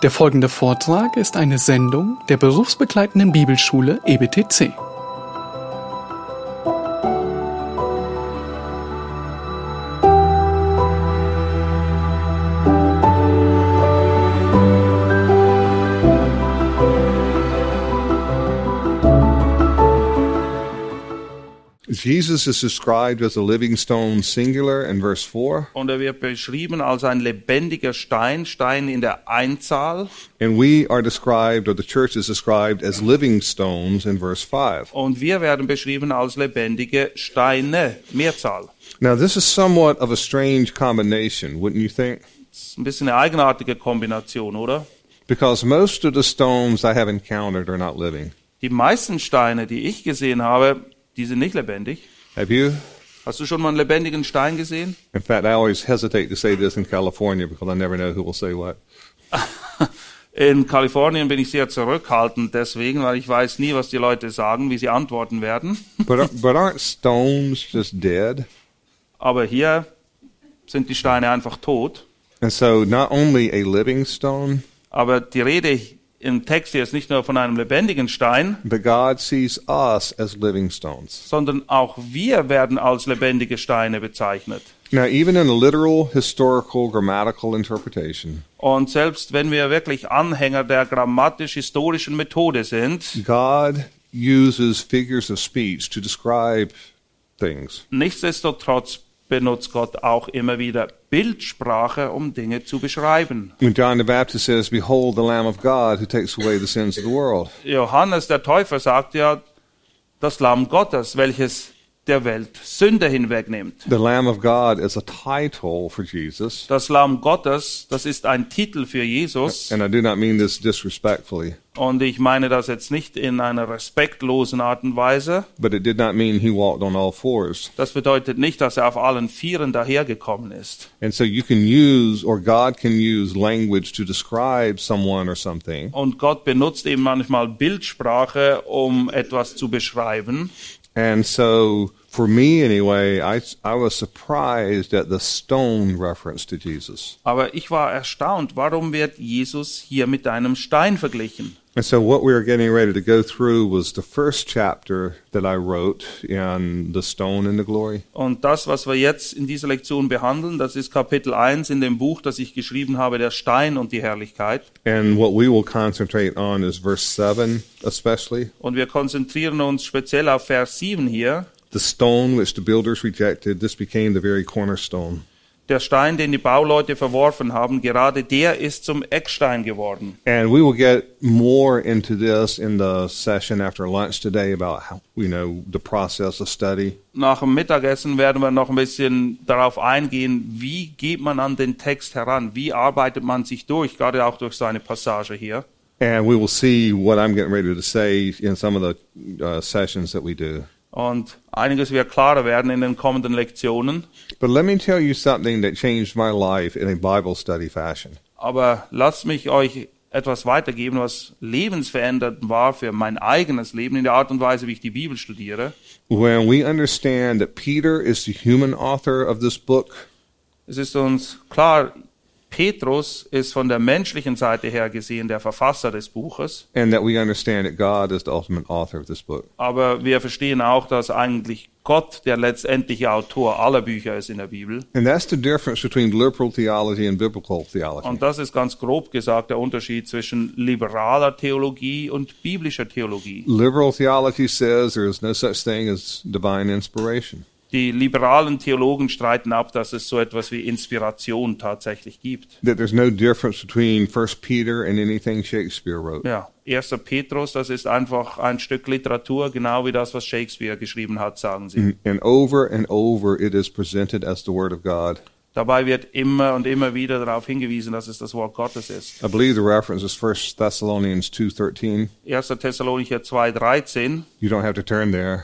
Der folgende Vortrag ist eine Sendung der berufsbegleitenden Bibelschule EBTC. Jesus is described as a living stone, singular, in verse 4. Und er wird beschrieben als ein lebendiger Stein, Stein in der Einzahl. And we are described, or the church is described as living stones, in verse 5. Und wir werden beschrieben als lebendige Steine, Mehrzahl. Now this is somewhat of a strange combination, wouldn't you think? Das ist ein bisschen eine eigenartige Kombination, oder? Because most of the stones I have encountered are not living. Die meisten Steine, die ich gesehen habe, die sind nicht lebendig. Have you? Hast du schon mal einen lebendigen Stein gesehen? In fact, I always hesitate to say this in California because I never know who will say what. In Kalifornien bin ich sehr zurückhaltend deswegen, weil ich weiß nie, was die Leute sagen, wie sie antworten werden. But aren't stones just dead? Aber hier sind die Steine einfach tot. And so not only a living stone, aber die Rede im Text hier ist nicht nur von einem lebendigen Stein, but God sees us as living stones, sondern auch wir werden als lebendige Steine bezeichnet. Now, even in a literal, historical, grammatical interpretation, und selbst wenn wir wirklich Anhänger der grammatisch-historischen Methode sind, God uses figures of speech to describe things. Nichtsdestotrotz benutzt Gott auch immer wieder Bildsprache, um Dinge zu beschreiben. John the Baptist says, "Behold the Lamb of God who takes away the sins of the world." Johannes der Täufer sagt ja, das Lamm Gottes, welches der Welt Sünde hinwegnimmt. The Lamb of God is a title for Jesus. Das Lamm Gottes, das ist ein Titel für Jesus. And I do not mean this disrespectfully. Und ich meine das jetzt nicht in einer respektlosen Art und Weise. But it did not mean he walked on all fours. Das bedeutet nicht, dass er auf allen Vieren dahergekommen ist. And so you can use, or God can use, language to describe someone or something. Und Gott benutzt eben manchmal Bildsprache, um etwas zu beschreiben. And so, for me anyway, I was surprised at the stone reference to Jesus. Aber ich war erstaunt, warum wird Jesus hier mit einem Stein verglichen? And so what we are getting ready to go through was the first chapter that I wrote in The Stone and the Glory. Und das, was wir jetzt in dieser Lektion behandeln, das ist Kapitel 1 in dem Buch, das ich geschrieben habe, Der Stein und die Herrlichkeit. And what we will concentrate on is verse 7 especially. Und wir konzentrieren uns speziell auf Vers 7 hier. The stone which the builders rejected, this became the very cornerstone. Der Stein, den die Bauleute verworfen haben, gerade der ist zum Eckstein geworden. And we will get more into this in the session after lunch today about how, you know, the process of study. Nach dem Mittagessen werden wir noch ein bisschen darauf eingehen, wie geht man an den Text heran, wie arbeitet man sich durch, gerade auch durch seine Passage hier. And we will see what I'm getting ready to say in some of the sessions that we do. Und einiges wird klarer werden in den kommenden Lektionen. But let me tell you something that changed my life in a Bible study fashion. Aber lasst mich euch etwas weitergeben, was lebensverändernd war für mein eigenes Leben in der Art und Weise, wie ich die Bibel studiere. When we understand that Peter is the human author of this book. Es ist uns klar, Petrus ist von der menschlichen Seite her gesehen der Verfasser des Buches. And that we understand that God is the ultimate author of this book. Aber wir verstehen auch, dass eigentlich Gott der letztendliche Autor aller Bücher ist in der Bibel. And that's the difference between liberal theology and biblical theology. Und das ist ganz grob gesagt der Unterschied zwischen liberaler Theologie und biblischer Theologie. Liberal theology says there is no such thing as divine inspiration. Die liberalen Theologen streiten ab, dass es so etwas wie Inspiration tatsächlich gibt. That there's no difference between 1 Peter and anything Shakespeare wrote. Ja, 1. Petrus, das ist einfach ein Stück Literatur, genau wie das, was Shakespeare geschrieben hat, sagen sie. And over it is presented as the word of God. Dabei wird immer und immer wieder darauf hingewiesen, dass es das Wort Gottes ist. I believe the reference is 1 Thessalonians 2:13. 1. Thessalonicher 2:13. You don't have to turn there.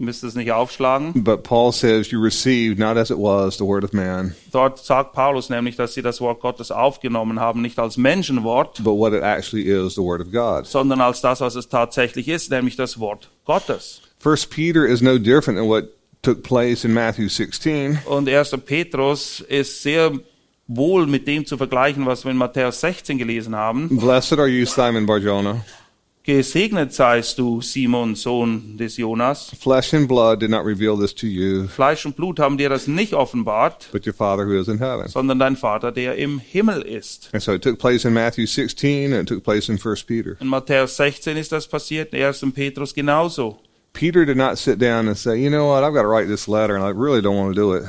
Müsst es nicht aufschlagen. But Paul says you received not as it was the word of man. Dort sagt Paulus nämlich, dass sie das Wort Gottes aufgenommen haben, nicht als Menschenwort, but what it actually is, the word of God. Sondern als das, was es tatsächlich ist, nämlich das Wort Gottes. 1 Peter is no different than what took place in Matthew 16. Und 1. Petrus ist sehr wohl mit dem zu vergleichen, was wir in Matthäus 16 gelesen haben. Blessed are you, Simon Barjona. Gesegnet seist du, Simon, Sohn des Jonas. Flesh and blood did not reveal this to you. Fleisch und Blut haben dir das nicht offenbart, but your Father who is in heaven. Sondern dein Vater, der im Himmel ist. And so it took place in Matthew 16 and it took place in 1 Peter. In Matthäus 16 ist das passiert, in 1. Petrus genauso. Peter did not sit down and say, you know what, I've got to write this letter and I really don't want to do it.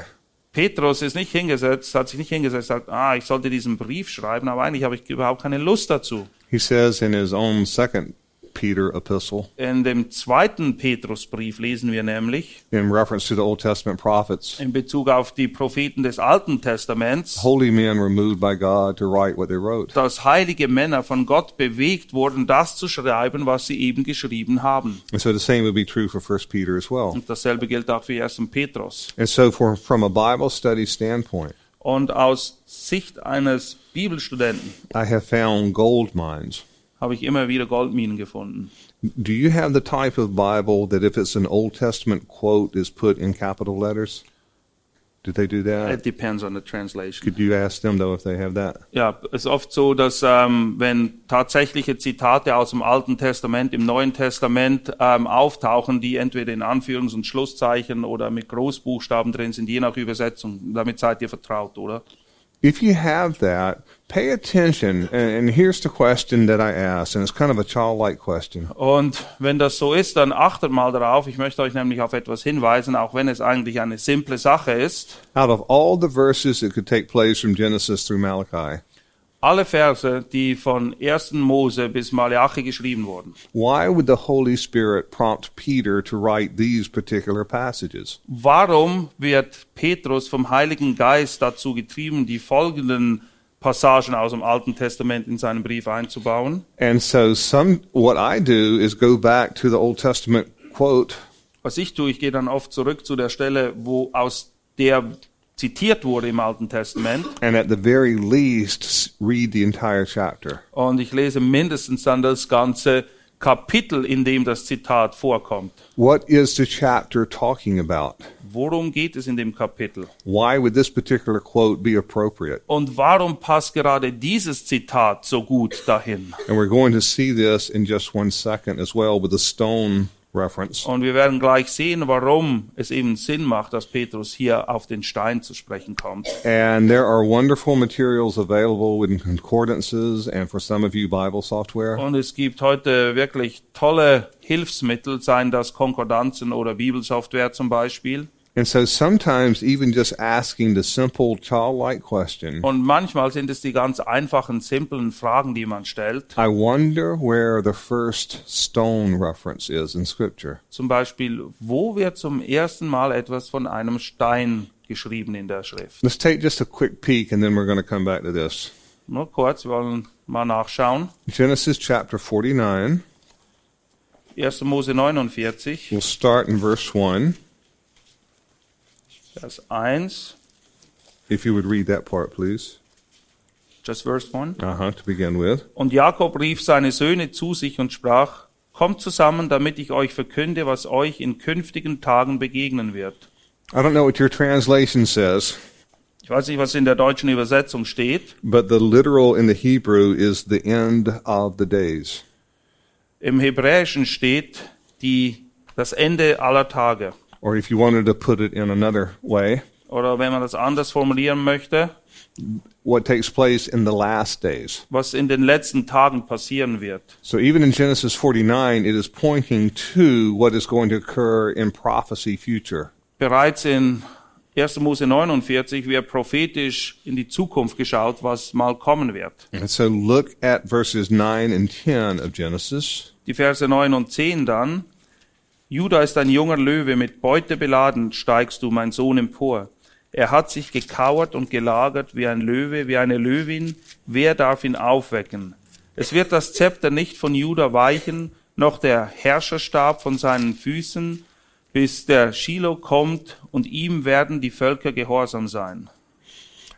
Petrus ist nicht hingesetzt, hat sich nicht hingesetzt, sagt, ich sollte diesen Brief schreiben, aber eigentlich habe ich überhaupt keine Lust dazu. He says in his own second Peter epistle. In dem zweiten Petrusbrief lesen wir nämlich in reference to the Old Testament prophets. In Bezug auf die Propheten des Alten Testaments. Holy men were moved by God to write what they wrote. Dass heilige Männer von Gott bewegt wurden, das zu schreiben, was sie eben geschrieben haben. And so the same would be true for 1 Peter as well. Und dasselbe gilt auch für 1. Petrus. And so from a Bible study standpoint. Und aus Sicht eines Bibelstudenten. I have found gold mines. Habe ich immer wieder Goldminen gefunden. Do you have the type of Bible that if it's an Old Testament quote is put in capital letters? Do they do that? It depends on the translation. Could you ask them though if they have that? Ja, es ist oft so, dass wenn tatsächliche Zitate aus dem Alten Testament im Neuen Testament auftauchen, die entweder in Anführungs- und Schlusszeichen oder mit Großbuchstaben drin sind, je nach Übersetzung. Damit seid ihr vertraut, oder? If you have that, pay attention, and here's the question that I asked, and it's kind of a childlike question. Und wenn das so ist, dann achtet mal darauf. Ich möchte euch nämlich auf etwas hinweisen, auch wenn es eigentlich eine simple Sache ist. Out of all the verses that could take place from Genesis through Malachi. Alle Verse, die von 1. Mose bis Malachi geschrieben wurden. Why would the Holy Spirit prompt Peter to write these particular passages? Warum wird Petrus vom Heiligen Geist dazu getrieben, die folgenden Passagen aus dem Alten Testament in seinen Brief einzubauen? And so what I do is go back to the Old Testament quote. Was ich tue, ich gehe dann oft zurück zu der Stelle, wo aus der zitiert wurde im Alten Testament. And at the very least, read the entire chapter. Und ich lese mindestens dann das ganze Kapitel, in dem das Zitat vorkommt. What is the chapter talking about? Worum geht es in dem Kapitel? Why would this particular quote be appropriate? Und warum passt gerade dieses Zitat so gut dahin? And we're going to see this in just one second as well with the stone reference. Und wir werden gleich sehen, warum es eben Sinn macht, dass Petrus hier auf den Stein zu sprechen kommt. And there are wonderful materials available in concordances and for some of you Bible software. Und es gibt heute wirklich tolle Hilfsmittel, seien das Konkordanzen oder Bibelsoftware zum Beispiel. And so sometimes even just asking the simple childlike question. Und manchmal sind es die ganz einfachen, simplen Fragen, die man stellt. I wonder where the first stone reference is in Scripture. Zum Beispiel, wo wird zum ersten Mal etwas von einem Stein geschrieben in der Schrift? Let's take just a quick peek and then we're going to come back to this. Nur kurz, wir wollen mal nachschauen. Genesis chapter 49. 1. Mose 49. We'll start in verse 1. Vers 1. If you would read that part, please. Just verse 1. To begin with. Und Jakob rief seine Söhne zu sich und sprach: Kommt zusammen, damit ich euch verkünde, was euch in künftigen Tagen begegnen wird. I don't know what your translation says. Ich weiß nicht, was in der deutschen Übersetzung steht. But the literal in the Hebrew is the end of the days. Im Hebräischen steht das Ende aller Tage. Or if you wanted to put it in another way. Oder wenn man das anders formulieren möchte. What takes place in the last days. Was in den letzten Tagen passieren wird. So even in Genesis 49, it is pointing to what is going to occur in prophecy future. Bereits in 1. Mose 49 wird prophetisch in die Zukunft geschaut, was mal kommen wird. And so look at verses 9 and 10 of Genesis. Die Verse 9 und 10 dann. Juda ist ein junger Löwe, mit Beute beladen, steigst du, mein Sohn, empor. Er hat sich gekauert und gelagert wie ein Löwe, wie eine Löwin. Wer darf ihn aufwecken? Es wird das Zepter nicht von Juda weichen, noch der Herrscherstab von seinen Füßen, bis der Schilo kommt, und ihm werden die Völker gehorsam sein.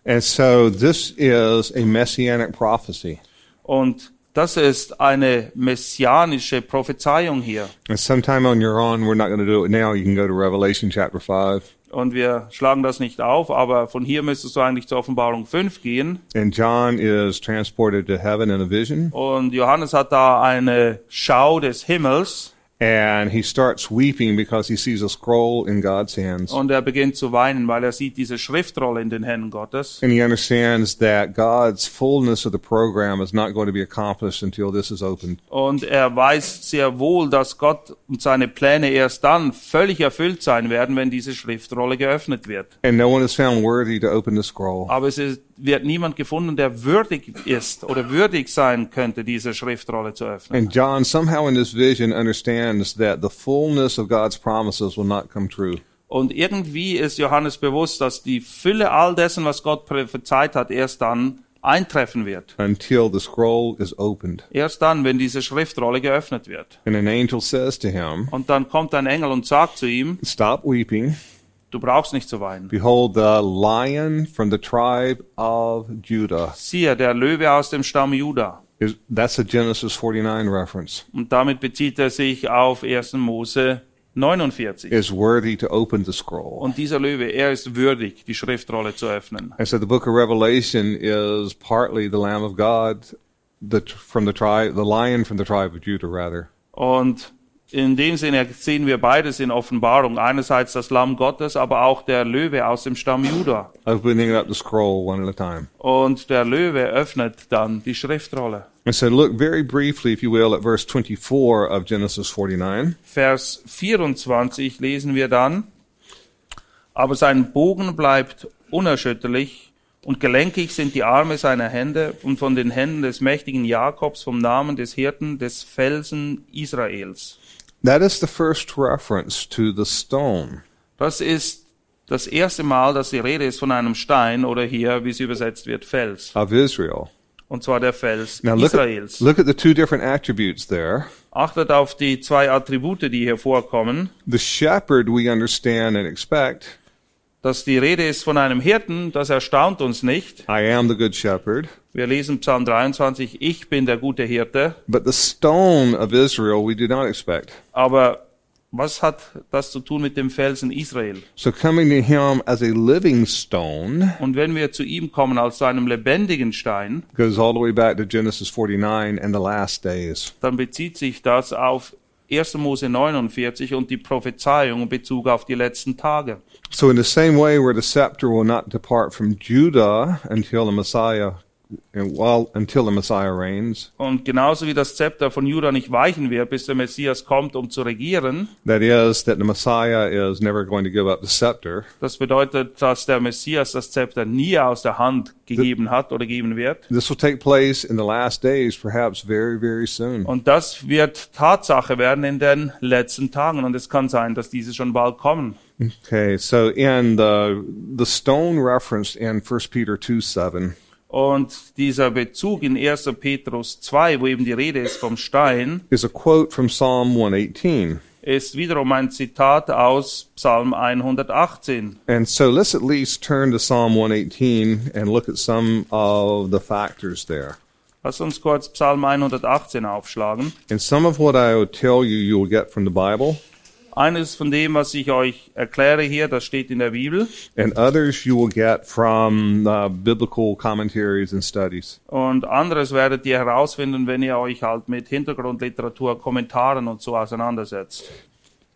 And so this is a messianic prophecy. Und das ist eine messianische Prophezeiung hier. And sometime on your own, we're not going to do it now. You can go to Revelation chapter 5. und wir schlagen das nicht auf, aber von hier müsstest du eigentlich zur Offenbarung 5 gehen. And John is transported to heaven in a vision. Und Johannes hat da eine Schau des Himmels. And he starts weeping because he sees a scroll in God's hands. Und er beginnt zu weinen, weil er sieht diese Schriftrolle in den Händen Gottes. And he understands that God's fullness of the program is not going to be accomplished until this is opened. Und er weiß sehr wohl, dass Gott und seine Pläne erst dann völlig erfüllt sein werden, wenn diese Schriftrolle geöffnet wird. And no one is found worthy to open the scroll. Aber es wird niemand gefunden, der würdig ist oder würdig sein könnte, diese Schriftrolle zu öffnen. And John somehow in this vision understands that the fullness of God's promises will not come true. Und irgendwie ist Johannes bewusst, dass die Fülle all dessen, was Gott prophezeit hat, erst dann eintreffen wird. Until the scroll is opened. Erst dann, wenn diese Schriftrolle geöffnet wird. And an angel says to him. Und dann kommt ein Engel und sagt zu ihm: Stop weeping. Du brauchst nicht zu weinen. Behold, the lion from the tribe of Judah. Siehe, der Löwe aus dem Stamm Juda. That's a Genesis 49 reference. Und damit bezieht er sich auf 1. Mose 49. Is worthy to open the scroll. Und dieser Löwe, er ist würdig, die Schriftrolle zu öffnen. And so the book of Revelation is partly the Lamb of God, the lion from the tribe of Judah rather. Und in dem Sinne sehen wir beides in Offenbarung. Einerseits das Lamm Gottes, aber auch der Löwe aus dem Stamm Juda. Opening up the scroll one at a time. Und der Löwe öffnet dann die Schriftrolle. And so look very briefly, if you will, at verse 24 of Genesis 49. Vers 24 lesen wir dann. Aber sein Bogen bleibt unerschütterlich und gelenkig sind die Arme seiner Hände und von den Händen des mächtigen Jakobs vom Namen des Hirten des Felsen Israels. That is the first reference to the stone. Das ist das erste Mal, dass die Rede ist von einem Stein oder hier, wie es übersetzt wird, Fels. Of Israel. Und zwar der Fels Israels. Look at the two different attributes there. Achtet auf die zwei Attribute, die hier vorkommen. The shepherd we understand and expect. Dass die Rede ist von einem Hirten, das erstaunt uns nicht. I am the good shepherd. Wir lesen Psalm 23, ich bin der gute Hirte. But the stone of Israel we do not expect. Aber was hat das zu tun mit dem Felsen Israel? So coming to him as a living stone. Und wenn wir zu ihm kommen als zu einem lebendigen Stein, goes all the way back to Genesis 49 and the last days. Dann bezieht sich das auf 1. Mose 49 und die Prophezeiung in Bezug auf die letzten Tage. So in the same way where the scepter will not depart from Judah until the Messiah reigns. Und genauso wie das Zepter von Juda nicht weichen wird, bis der Messias kommt, um zu regieren. That is, that the Messiah is never going to give up the scepter. Das bedeutet, dass der Messias das Zepter nie aus der Hand gegeben hat oder geben wird. This will take place in the last days, perhaps very, very soon. Und das wird Tatsache werden in den letzten Tagen. Und es kann sein, dass diese schon bald kommen. Okay, so in the stone referenced in 1 Peter 2:7. Und dieser Bezug in 1. Petrus 2, wo eben die Rede ist vom Stein, is a quote from Psalm 118. Ist wiederum ein Zitat aus Psalm 118. And so let's at least turn to Psalm 118 and look at some of the factors there. Lass uns kurz Psalm 118 aufschlagen. And some of what I will tell you, you will get from the Bible. Eines von dem, was ich euch erkläre hier, das steht in der Bibel. And others you will get from biblical commentaries and studies. Und anderes werdet ihr herausfinden, wenn ihr euch halt mit Hintergrundliteratur, Kommentaren und so auseinandersetzt.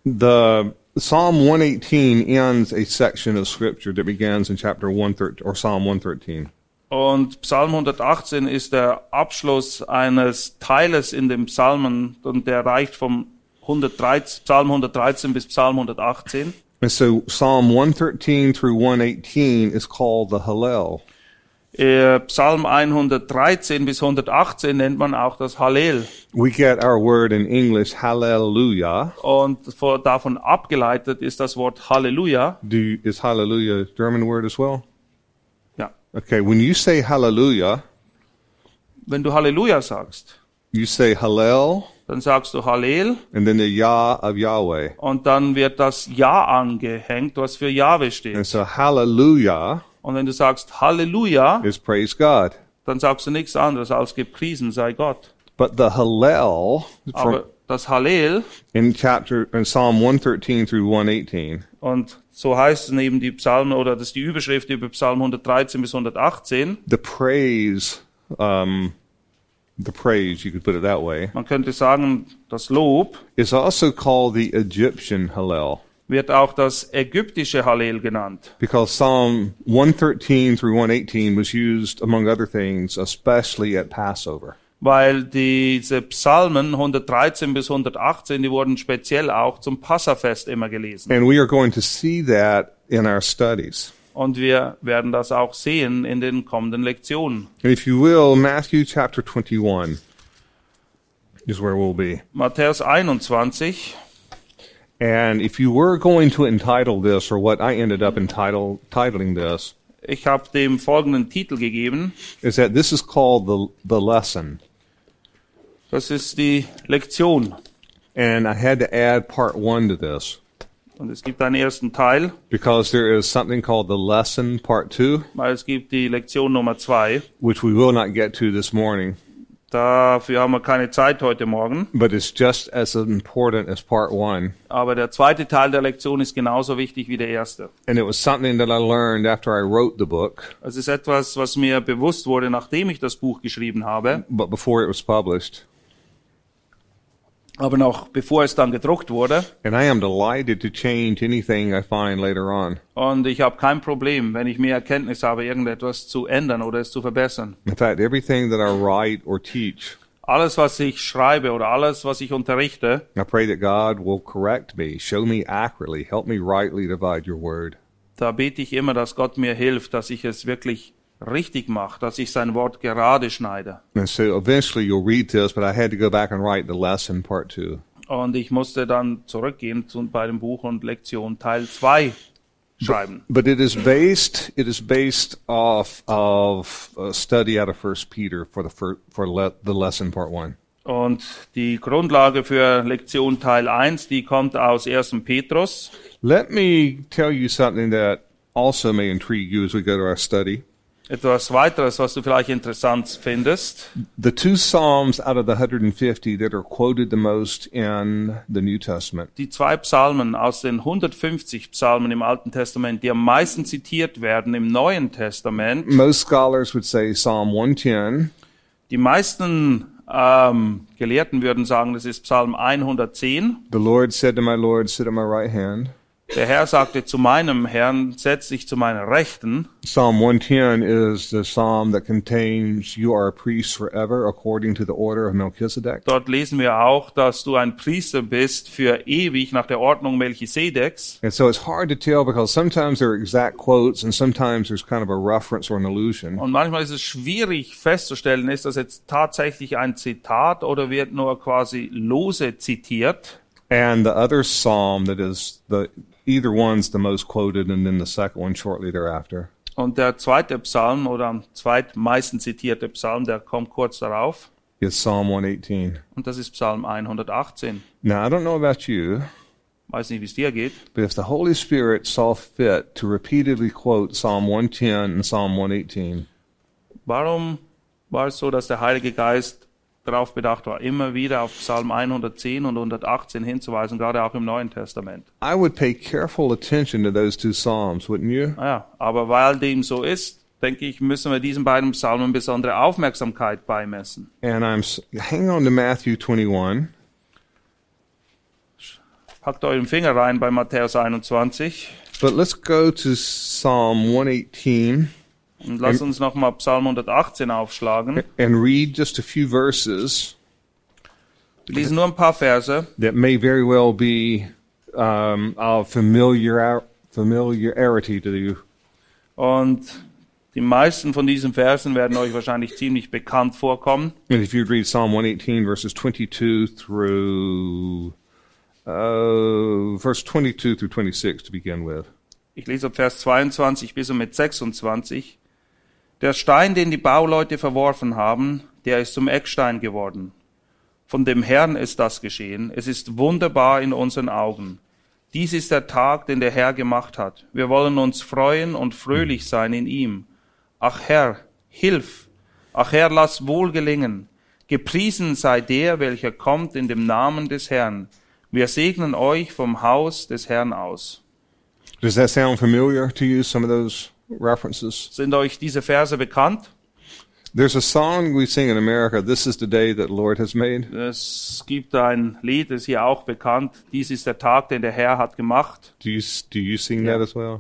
The Psalm 118 ends a section of scripture that begins in chapter 113 or Psalm 113. Und Psalm 118 ist der Abschluss eines Teiles in dem Psalmen und der reicht vom Psalm 113 bis Psalm 118. And so Psalm 113 through 118 is called the Hallel. Psalm 113 bis 118 nennt man auch das Hallel. We get our word in English Hallelujah. Und davon abgeleitet ist das Wort Halleluja. Is Hallelujah a German word as well? Ja. Okay, when you say Hallelujah, wenn du Halleluja sagst, you say Hallel. Dann sagst du Hallel. And then the Yah of Yahweh. Und dann wird das Ja angehängt, was für Jahwe steht. And so Hallelujah. Und wenn du sagst Halleluja, is praise God. Dann sagst du nichts anderes als gepriesen sei Gott. But the Hallel das Hallel in Psalm 113 through 118. Und so heißt es neben die Psalmen, oder das ist die Überschrift über Psalm 113 bis 118. The praise, you could put it that way. Man könnte sagen, das Lob is also called the Egyptian Hallel. Wird auch das ägyptische Hallel genannt. Because Psalm 113 through 118 was used among other things, especially at Passover. Weil diese Psalmen 113 bis 118, die wurden speziell auch zum Passafest immer gelesen. And we are going to see that in our studies. Und wir werden das auch sehen in den kommenden Lektionen. And if you will, Matthew chapter 21 is where we'll be. Matthäus 21. And if you were going to entitle this, or what I ended up titling this, ich habe dem folgenden Titel gegeben. Is that this is called the lesson. Das ist die Lektion. And I had to add part 1 to this. Und es gibt einen ersten Teil. Because there is something called the lesson part 2. Weil es gibt die Lektion Nummer 2. Which we will not get to this morning. Dafür haben wir keine Zeit heute Morgen. But it's just as important as part 1. Aber der zweite Teil der Lektion ist genauso wichtig wie der erste. And it was something that I learned after I wrote the book. Es ist etwas, was mir bewusst wurde, nachdem ich das Buch geschrieben habe. But before it was published. Aber noch bevor es dann gedruckt wurde. And I am delighted to change anything I find later on. Und ich habe kein Problem, wenn ich mehr Erkenntnis habe, irgendetwas zu ändern oder es zu verbessern. In fact, everything that I write or teach. Alles, was ich schreibe oder alles, was ich unterrichte. I pray that God will correct me, show me accurately, help me rightly divide your word. Da bete ich immer, dass Gott mir hilft, dass ich es wirklich richtig macht, dass ich sein Wort gerade schneide. And so eventually you'll read this, but I had to go back and write the lesson part 2. Und ich musste dann zurückgehen bei dem Buch und Lektion Teil 2 schreiben. But it is based off of a study out of 1 Peter for the lesson part 1. Und die Grundlage für Lektion Teil 1, die kommt aus 1. Petrus. Let me tell you something that also may intrigue you as we go to our study. Etwas weiteres, was du vielleicht interessant findest. The 2 Psalms out of the 150 that are quoted the most in the New Testament. Die 2 Psalmen aus den 150 Psalmen im Alten Testament, die am meisten zitiert werden im Neuen Testament. Most scholars would say Psalm 110. Die meisten Gelehrten würden sagen, das ist Psalm 110. The Lord said to my Lord, sit at my right hand. Der Herr sagte zu meinem Herrn, setz dich zu meiner Rechten. Psalm 110 is the psalm that contains you are a priest forever according to the order of Melchizedek. Dort lesen wir auch, dass du ein Priester bist für ewig nach der Ordnung Melchisedeks. And so it's hard to tell because sometimes there are exact quotes and sometimes there's kind of a reference or an allusion. Und manchmal ist es schwierig festzustellen, ist das jetzt tatsächlich ein Zitat oder wird nur quasi lose zitiert? And the other psalm that is either one's the most quoted, and then the second one shortly thereafter. Und der zweite Psalm oder am zweitmeisten zitierte Psalm, der kommt kurz darauf. Is Psalm 118. Und das ist Psalm 118. Now I don't know about you. Weiß nicht, wie es dir geht. But if the Holy Spirit saw fit to repeatedly quote Psalm 110 and Psalm 118. Warum war es so, dass der Heilige Geist darauf bedacht war, immer wieder auf Psalm 110 und 118 hinzuweisen, gerade auch im Neuen Testament. I would pay careful attention to those 2 Psalms, wouldn't you? Ja, aber weil dem so ist, denke ich, müssen wir diesen beiden Psalmen besondere Aufmerksamkeit beimessen. And hang on to Matthew 21. Packt euren Finger rein bei Matthäus 21. But let's go to Psalm 118. Und lass uns nochmal Psalm 118 aufschlagen. And read just a few verses. Wir lesen nur ein paar Verse. That may very well be of familiarity to you. Und die meisten von diesen Versen werden euch wahrscheinlich ziemlich bekannt vorkommen. And if you read Psalm 118 verses 22 through verse 22 through 26 to begin with. Ich lese ab Vers 22 bis und mit 26. Der Stein, den die Bauleute verworfen haben, der ist zum Eckstein geworden. Von dem Herrn ist das geschehen. Es ist wunderbar in unseren Augen. Dies ist der Tag, den der Herr gemacht hat. Wir wollen uns freuen und fröhlich sein in ihm. Ach Herr, hilf! Ach Herr, lass wohl gelingen. Gepriesen sei der, welcher kommt in dem Namen des Herrn. Wir segnen euch vom Haus des Herrn aus. Does that sound familiar to you, some of those references? Sind euch diese Verse bekannt? There's a song we sing in America, This is the day that the Lord has made. Es gibt ein Lied, das ist hier auch bekannt, dies ist der Tag, den der Herr hat gemacht. Do you sing that as well?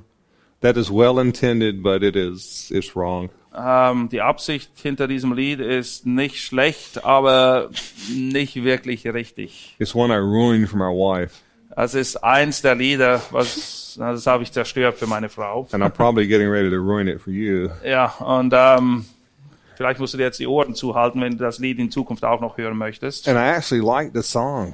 That is well intended, but it's wrong. Die Absicht hinter diesem Lied ist nicht schlecht, aber nicht wirklich richtig. It's one I ruined for my wife. Es ist eins der Lieder, das habe ich zerstört für meine Frau. And I'm probably getting ready to ruin it for you. Ja, und vielleicht musst du dir jetzt die Ohren zuhalten, wenn du das Lied in Zukunft auch noch hören möchtest. And I actually like the song.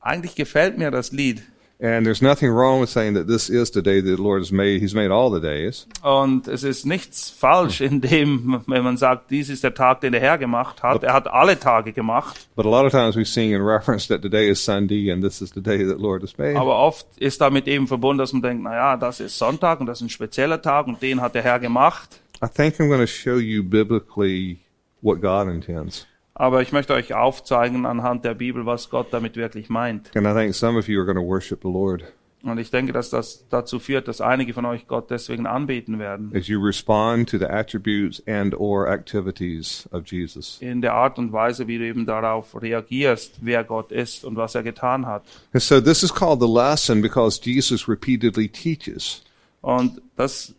Eigentlich gefällt mir das Lied. And there's nothing wrong with saying that this is the day that the Lord has made. He's made all the days. Und es ist nichts falsch in dem, wenn man sagt, dies ist der Tag, den der Herr gemacht hat. Er hat alle Tage gemacht. But a lot of times we sing in reference that today is Sunday and this is the day that the Lord has made. Aber oft ist damit eben verbunden, dass man denkt, naja, das ist Sonntag und das ist ein spezieller Tag und den hat der Herr gemacht. I think I'm going to show you biblically what God intends. Aber ich möchte euch aufzeigen anhand der Bibel, was Gott damit wirklich meint. Und ich denke, dass das dazu führt, dass einige von euch Gott deswegen anbeten werden. In der Art und Weise, wie du eben darauf reagierst, wer Gott ist und was er getan hat. And so this is called the lesson because Jesus repeatedly teaches. Und das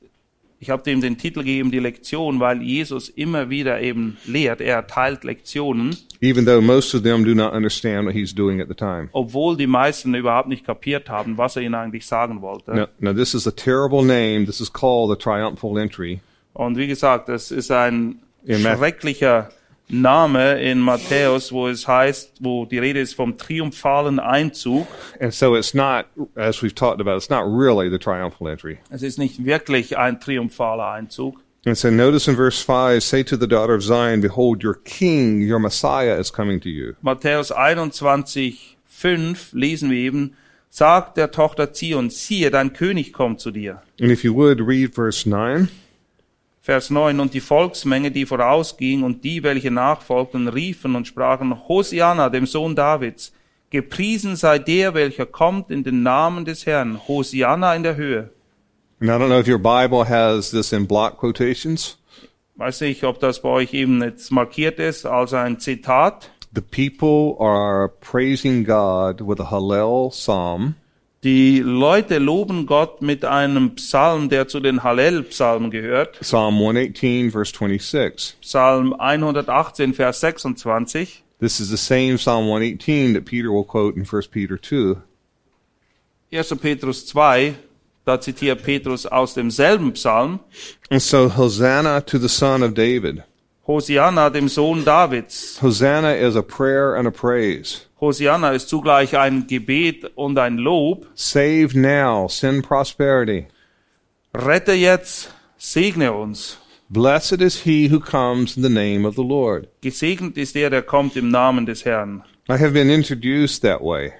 Ich habe dem den Titel gegeben, die Lektion, weil Jesus immer wieder eben lehrt. Er erteilt Lektionen. Even though most of them do not understand what he's doing at the time. Obwohl die meisten überhaupt nicht kapiert haben, was er ihnen eigentlich sagen wollte. Now this is a terrible name. This is called the triumphal entry. Und wie gesagt, das ist ein schrecklicher Name in Matthäus, wo es heißt, wo die Rede ist vom triumphalen Einzug. And so it's not, as we've talked about, it's not really the triumphal entry. Es ist nicht wirklich ein triumphaler Einzug. And so notice in verse 5, say to the daughter of Zion, behold, your king, your Messiah is coming to you. Matthäus 21:5 lesen wir eben, sagt der Tochter Zion, siehe, dein König kommt zu dir. And if you would read verse 9. Vers 9, und die Volksmenge, die vorausging und die, welche nachfolgten, riefen und sprachen, Hosianna, dem Sohn Davids, gepriesen sei der, welcher kommt in den Namen des Herrn, Hosianna in der Höhe. And I don't know if your Bible has this in block quotations. Weiß nicht, ob das bei euch eben jetzt markiert ist, also ein Zitat. The people are praising God with a Hallel psalm. Die Leute loben Gott mit einem Psalm, der zu den Hallel-Psalmen gehört. Psalm 118, verse 26. Psalm 118, Vers 26. This is the same Psalm 118 that Peter will quote in 1 Peter 2. 1. Petrus 2, da zitiert Petrus aus demselben Psalm. And so, Hosanna to the son of David. Hosianna, dem Sohn Davids. Hosanna is a prayer and a praise. Hosianna ist zugleich ein Gebet und ein Lob. Save now, send prosperity. Rette jetzt, segne uns. Blessed is he who comes in the name of the Lord. Gesegnet ist der, der kommt im Namen des Herrn. I have been introduced that way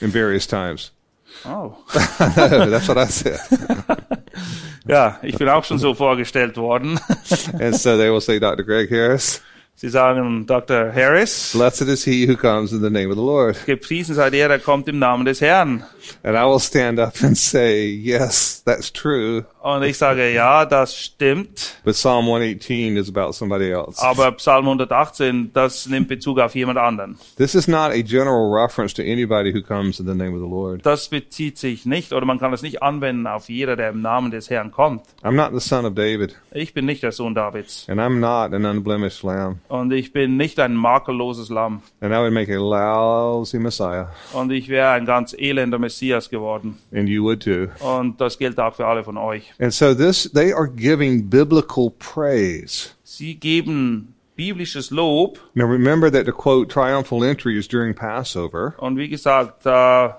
in various times. Oh. That's what I said. Ja, ich bin auch schon so vorgestellt worden. And so they will say, Dr. Greg Harris. Sie sagen, Dr. Harris. Blessed is he who comes in the name of the Lord. Gepriesen sei der kommt im Namen des Herrn. And I will stand up and say, yes, that's true. Und ich sage, ja, das stimmt. But Psalm 118 is about somebody else. Aber Psalm 118, das nimmt Bezug auf jemand anderen. This is not a general reference to anybody who comes in the name of the Lord. Das bezieht sich nicht, oder man kann es nicht anwenden auf jeder, der im Namen des Herrn kommt. I'm not the son of David. Ich bin nicht der Sohn Davids. And I'm not an unblemished lamb. Und ich bin nicht ein makelloses Lamm. And I would make a lousy Messiah. Und ich wäre ein ganz elender Messias geworden. And you would too. Und das gilt auch für alle von euch. And so they are giving biblical praise. Sie geben biblisches Lob. Now remember that the quote triumphal entry is during Passover. Und wie gesagt,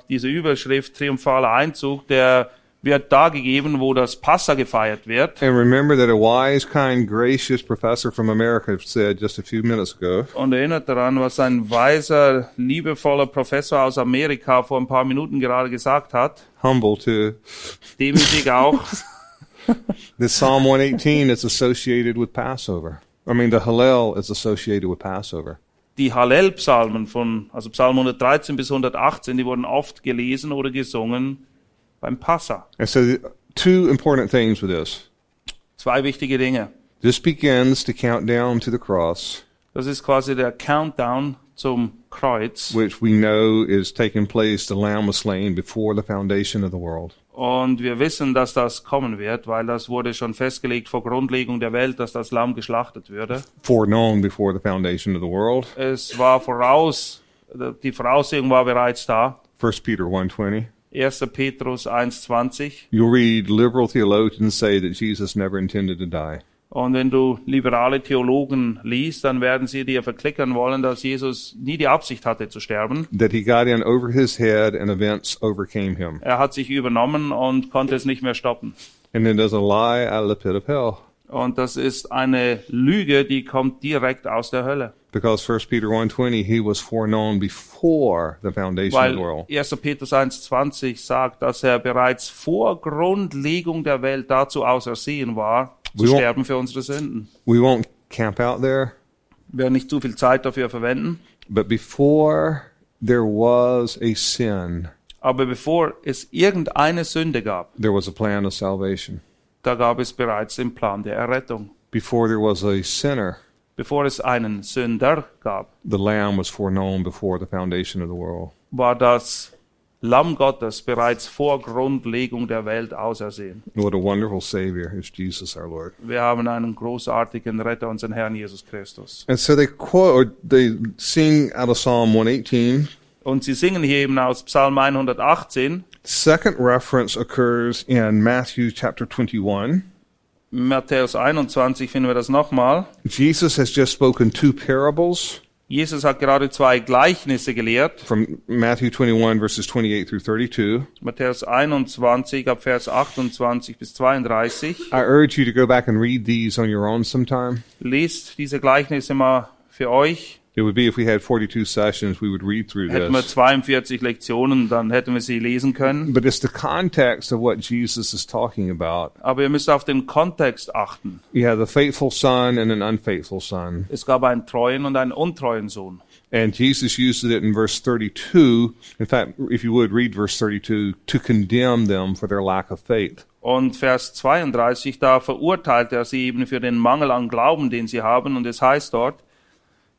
diese Überschrift triumphaler Einzug, der wird da gegeben, wo das Passa gefeiert wird. And remember that a wise, kind, gracious professor from America said just a few minutes ago. Und erinnert daran, was ein weiser, liebevoller Professor aus Amerika vor ein paar Minuten gerade gesagt hat. Humble too. Demütig auch. This Psalm 118 is associated with Passover. I mean, the Hallel is associated with Passover. die Hallel-Psalmen von, also Psalm 113 bis 118, die wurden oft gelesen oder gesungen beim Passa. And so two important things with this. Zwei wichtige Dinge. This begins to count down to the cross. Das ist quasi der Countdown zum Kreuz, which we know is taking place. The Lamb was slain before the foundation of the world. Und wir wissen, dass das kommen wird, weil das wurde schon festgelegt vor Grundlegung der Welt, dass das Lamm geschlachtet würde. Foreknown before the foundation of the world. Es war voraus, die Voraussehung war bereits da. 1 Peter 1:20. 1. Petrus 1:20. You read liberal theologians say that Jesus never intended to die. Und wenn du liberale Theologen liest, dann werden sie dir verklickern wollen, dass Jesus nie die Absicht hatte zu sterben. That he got in over his head and events overcame him. Er hat sich übernommen und konnte es nicht mehr stoppen. And then there's a lie out of the pit of hell. Und das ist eine Lüge, die kommt direkt aus der Hölle. Because 1 Peter 1:20, he was foreknown before the foundation of the world. Weil 1. Petrus 1:20 sagt, dass er bereits vor Grundlegung der Welt dazu ausersehen war, zu sterben für unsere Sünden. We won't camp out there. Wir werden nicht zu viel Zeit dafür verwenden. But before there was a sin. Aber bevor es irgendeine Sünde gab. There was a plan of salvation. Da gab es bereits den Plan der Errettung. Before there was a sinner. Bevor es einen Sünder gab. The Lamb was foreknown before the foundation of the world. War das Lamm Gottes bereits vor Grundlegung der Welt ausersehen. What a wonderful Savior is Jesus our Lord. Wir haben einen großartigen Retter, unseren Herrn Jesus Christus. And so they quote, or they sing out of Psalm 118. Und sie singen hier eben aus Psalm 118. Second reference occurs in Matthew chapter 21. Matthäus 21 finden wir das nochmal. Jesus has just spoken two parables. Jesus hat gerade zwei Gleichnisse gelehrt. From Matthew 21 verses 28 through 32. Matthäus 21 ab Vers 28 bis 32. I urge you to go back and read these on your own sometime. Lest diese Gleichnisse mal für euch. It would be if we had 42 sessions we would read through this. Hätten wir 42 Lektionen, dann hätten wir sie lesen können. But it's the context of what Jesus is talking about. Aber ihr müsst auf den Kontext achten. You have a faithful son and an unfaithful son. Es gab einen treuen und einen untreuen Sohn. And Jesus uses it in verse 32. In fact, if you would read verse 32, to condemn them for their lack of faith. Und Vers 32, da verurteilt er sie eben für den Mangel an Glauben, den sie haben, und es heißt dort: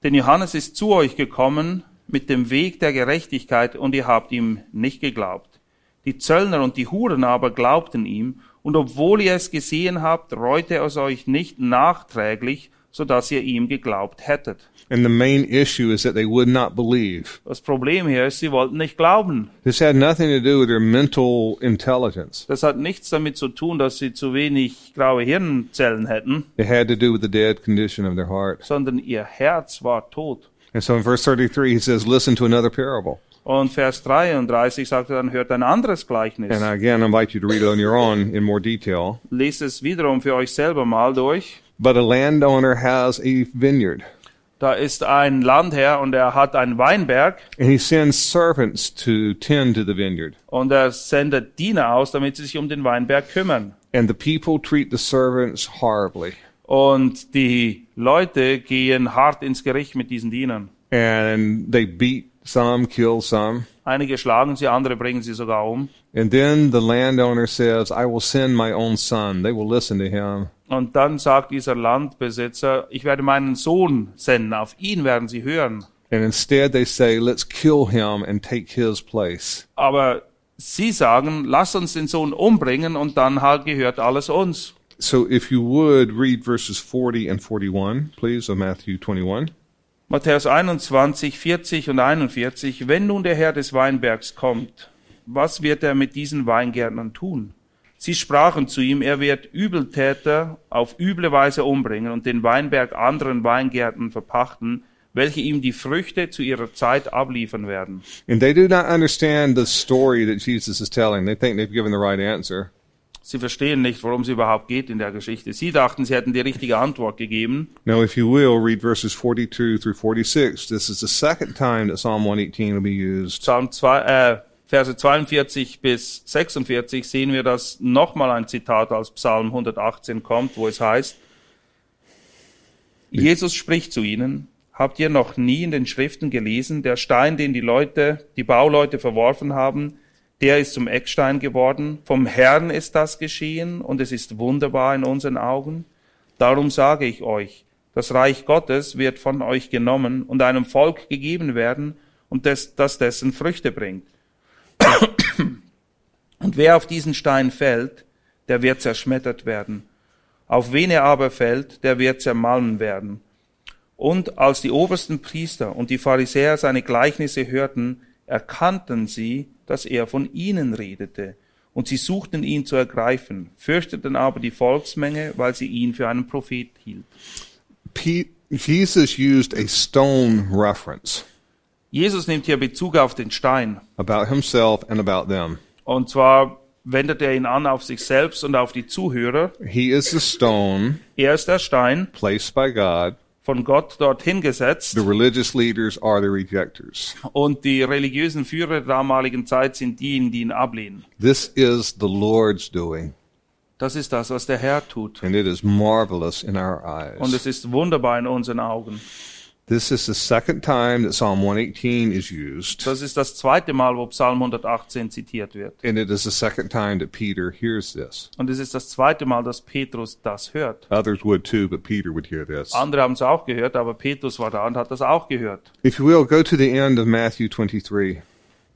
Denn Johannes ist zu euch gekommen mit dem Weg der Gerechtigkeit, und ihr habt ihm nicht geglaubt. Die Zöllner und die Huren aber glaubten ihm, und obwohl ihr es gesehen habt, reute es euch nicht nachträglich, so dass ihr ihm geglaubt hättet. And the main issue is that they would not believe. Das Problem hier ist, sie wollten nicht glauben. This had nothing to do with their mental intelligence. Das hat nichts damit zu tun, dass sie zu wenig graue Hirnzellen hätten. It had to do with the dead condition of their heart. Sondern ihr Herz war tot. And so in verse 33 he says, listen to another parable. Und Vers 33 sagt er dann, hört ein anderes Gleichnis. And I again invite you to read it on your own in more detail. Lest es wiederum für euch selber mal durch. But a landowner has a vineyard. Da ist ein Landherr und er hat einen Weinberg. And he sends servants to tend to the vineyard. Und er sendet Diener aus, damit sie sich um den Weinberg kümmern. And the people treat the servants horribly. Und die Leute gehen hart ins Gericht mit diesen Dienern. And they beat some, kill some. Einige schlagen sie, andere bringen sie sogar um. And then the landowner says, I will send my own son. They will listen to him. Und dann sagt dieser Landbesitzer, ich werde meinen Sohn senden, auf ihn werden sie hören. And instead they say, let's kill him and take his place. Aber sie sagen, lass uns den Sohn umbringen und dann halt gehört alles uns. So if you would read verses 40 and 41, please, of Matthew 21. Matthäus 21, 40 und 41. Wenn nun der Herr des Weinbergs kommt, was wird er mit diesen Weingärtnern tun? Sie sprachen zu ihm, er wird Übeltäter auf üble Weise umbringen und den Weinberg anderen Weingärten verpachten, welche ihm die Früchte zu ihrer Zeit abliefern werden. And they do not understand the story that Jesus is telling. They think they've given the right answer. Sie verstehen nicht, worum es überhaupt geht in der Geschichte. Sie dachten, sie hätten die richtige Antwort gegeben. Now, if you will, read verses 42 through 46. This is the second time that Psalm 118 will be used. Verse 42 bis 46 sehen wir, dass nochmal ein Zitat aus Psalm 118 kommt, wo es heißt, Jesus spricht zu ihnen, Habt ihr noch nie in den Schriften gelesen, der Stein, den die Bauleute verworfen haben, der ist zum Eckstein geworden. Vom Herrn ist das geschehen und es ist wunderbar in unseren Augen. Darum sage ich euch, das Reich Gottes wird von euch genommen und einem Volk gegeben werden, und das dessen Früchte bringt. Und wer auf diesen Stein fällt, der wird zerschmettert werden. Auf wen er aber fällt, der wird zermalmen werden. Und als die obersten Priester und die Pharisäer seine Gleichnisse hörten, erkannten sie, dass er von ihnen redete, und sie suchten ihn zu ergreifen, fürchteten aber die Volksmenge, weil sie ihn für einen Prophet hielt. Jesus used a stone reference. Jesus nimmt hier Bezug auf den Stein. About himself and about them. Und zwar wendet er ihn an auf sich selbst und auf die Zuhörer. He is the stone. Er ist der Stein. Placed by God. Von Gott dorthin gesetzt. The religious leaders are the rejectors. Und die religiösen Führer der damaligen Zeit sind diejenigen, die ihn ablehnen. This is the Lord's doing. Das ist das, was der Herr tut. And it is marvelous in our eyes. Und es ist wunderbar in unseren Augen. This is the second time that Psalm 118 is used. Das ist das zweite Mal, wo Psalm 118 zitiert wird. And it is the second time that Peter hears this. Und es ist das zweite Mal, dass Petrus das hört. Others would too, but Peter would hear this. Andere haben es auch gehört, aber Petrus war da und hat das auch gehört. If you will, go to the end of Matthew 23.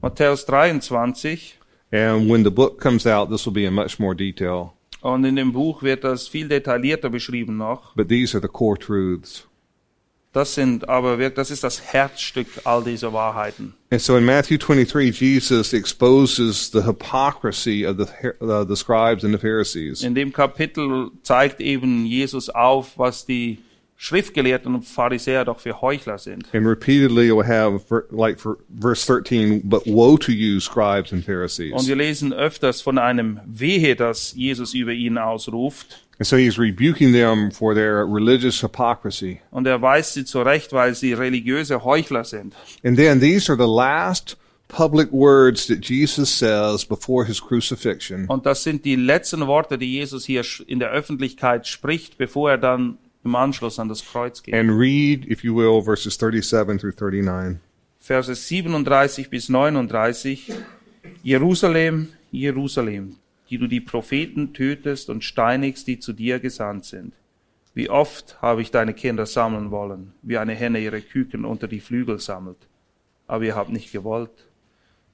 Matthäus 23. And when the book comes out, this will be in much more detail. Und in dem Buch wird das viel detaillierter beschrieben noch. But these are the core truths. Das ist das Herzstück all dieser Wahrheiten. And so in Matthew 23, Jesus exposes the hypocrisy of the scribes and the Pharisees. In dem Kapitel zeigt eben Jesus auf, was die Schriftgelehrten und Pharisäer doch für Heuchler sind. And repeatedly we have, like for verse 13, but woe to you, scribes and Pharisees. Und wir lesen öfters von einem Wehe, das Jesus über ihnen ausruft. And so he's rebuking them for their religious hypocrisy. Und er weist sie zurecht, weil sie religiöse Heuchler sind. And then these are the last public words that Jesus says before his crucifixion. Und das sind die letzten Worte, die Jesus hier in der Öffentlichkeit spricht, bevor er dann im Anschluss an das Kreuz geht. And read, if you will, verses 37 through 39. Verse 37 bis 39. Jerusalem, Jerusalem, die du die Propheten tötest und steinigst, die zu dir gesandt sind. Wie oft habe ich deine Kinder sammeln wollen, wie eine Henne ihre Küken unter die Flügel sammelt. Aber ihr habt nicht gewollt.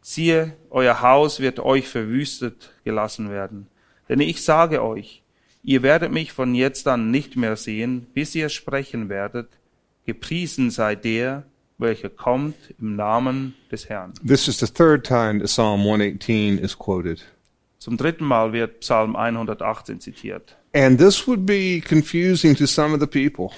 Siehe, euer Haus wird euch verwüstet gelassen werden. Denn ich sage euch, ihr werdet mich von jetzt an nicht mehr sehen, bis ihr sprechen werdet. Gepriesen sei der, welcher kommt im Namen des Herrn. This is the third time that Psalm 118 is quoted. Zum dritten Mal wird Psalm 118 zitiert. And this would be confusing to some of the people.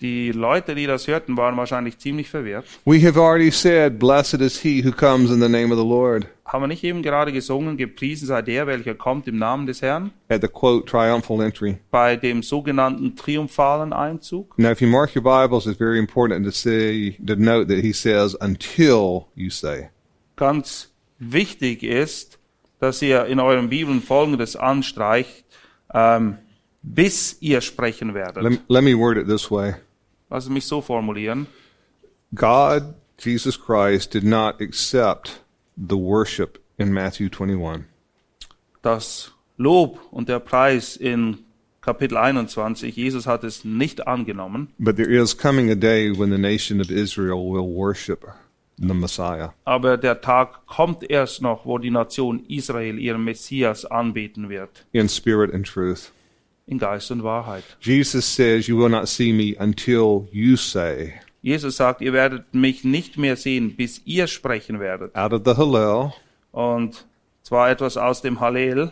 Die Leute, die das hörten, waren wahrscheinlich ziemlich verwirrt. We have already said, blessed is he who comes in the name of the Lord. Haben wir nicht eben gerade gesungen, gepriesen sei der, welcher kommt im Namen des Herrn? At the quote triumphal entry. Bei dem sogenannten triumphalen Einzug. Now, if you mark your Bibles, it's very important to note that he says, until you say. Ganz wichtig ist, dass ihr in euren Bibeln Folgendes anstreicht, bis ihr sprechen werdet. Let me word it this way. Lass mich so formulieren. God, Jesus Christ, did not accept the worship in Matthew 21. Das Lob und der Preis in Kapitel 21, Jesus hat es nicht angenommen. But there is coming a day when the nation of Israel will worship the Messiah. Aber der Tag kommt erst noch, wo die Nation Israel ihren Messias anbeten wird. In spirit and truth. In Geist und Wahrheit. Jesus says, you will not see me until you say. Jesus sagt, ihr werdet mich nicht mehr sehen, bis ihr sprechen werdet. Out of the Hallel. Und zwar etwas aus dem Hallel.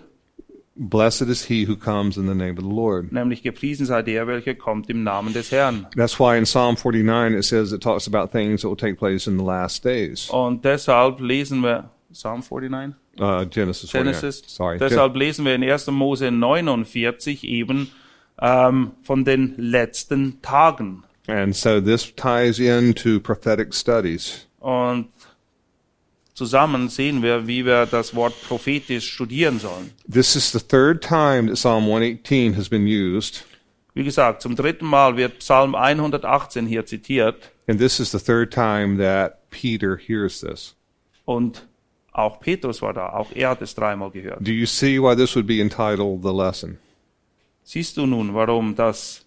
Blessed is he who comes in the name of the Lord. Nämlich gepriesen sei der, welcher kommt im Namen des Herrn. That's why in Psalm 49 it says it talks about things that will take place in the last days. Und deshalb lesen wir Psalm 49? Genesis 49. Genesis. Sorry. Deshalb lesen wir in 1. Mose 49 eben von den letzten Tagen. And so this ties into prophetic studies. Und zusammen sehen wir, wie wir das Wort prophetisch studieren sollen. This is the third time that Psalm 118 has been used. Wie gesagt, zum dritten Mal wird Psalm 118 hier zitiert. And this is the third time that Peter hears this. Und auch Petrus war da, auch er hat es dreimal gehört. Do you see why this would be entitled the lesson? Siehst du nun, warum das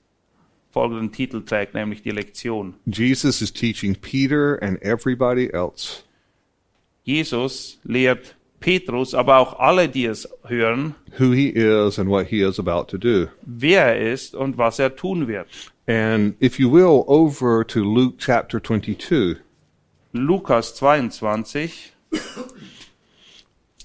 folgenden Titel trägt, nämlich die Lektion? Jesus is teaching Peter and everybody else. Jesus lehrt Petrus, aber auch alle, die es hören, who he is and what he is about to do. Wer er ist und was er tun wird. And if you will, over to Luke chapter 22. Lukas 22.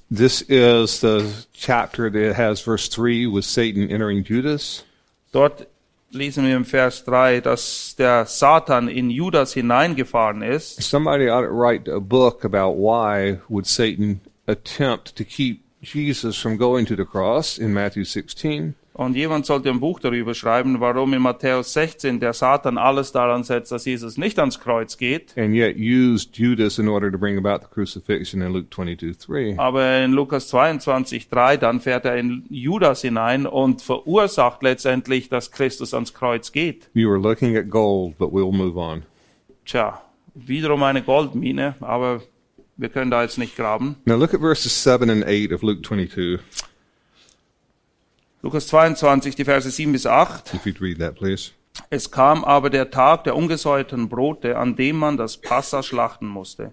This is the chapter that has verse 3 with Satan entering Judas. Dort lesen wir im Vers 3, dass der Satan in Judas hineingefahren ist. Somebody ought to write a book about why would Satan attempt to keep Jesus from going to the cross in Matthew 16. Und jemand sollte ein Buch darüber schreiben, warum in Matthäus 16 der Satan alles daran setzt, dass Jesus nicht ans Kreuz geht. And yet used Judas in order to bring about the crucifixion in Luke 22:3. Aber in Lukas 22:3 dann fährt er in Judas hinein und verursacht letztendlich, dass Christus ans Kreuz geht. You were looking at gold, but we'll move on. Tja, wiederum eine Goldmine, aber wir können da jetzt nicht graben. Now look at verses 7 and 8 of Luke 22. Lukas 22, die Verse 7 bis 8. If you'd read that, please. Es kam aber der Tag der ungesäuerten Brote, an dem man das Passa schlachten musste.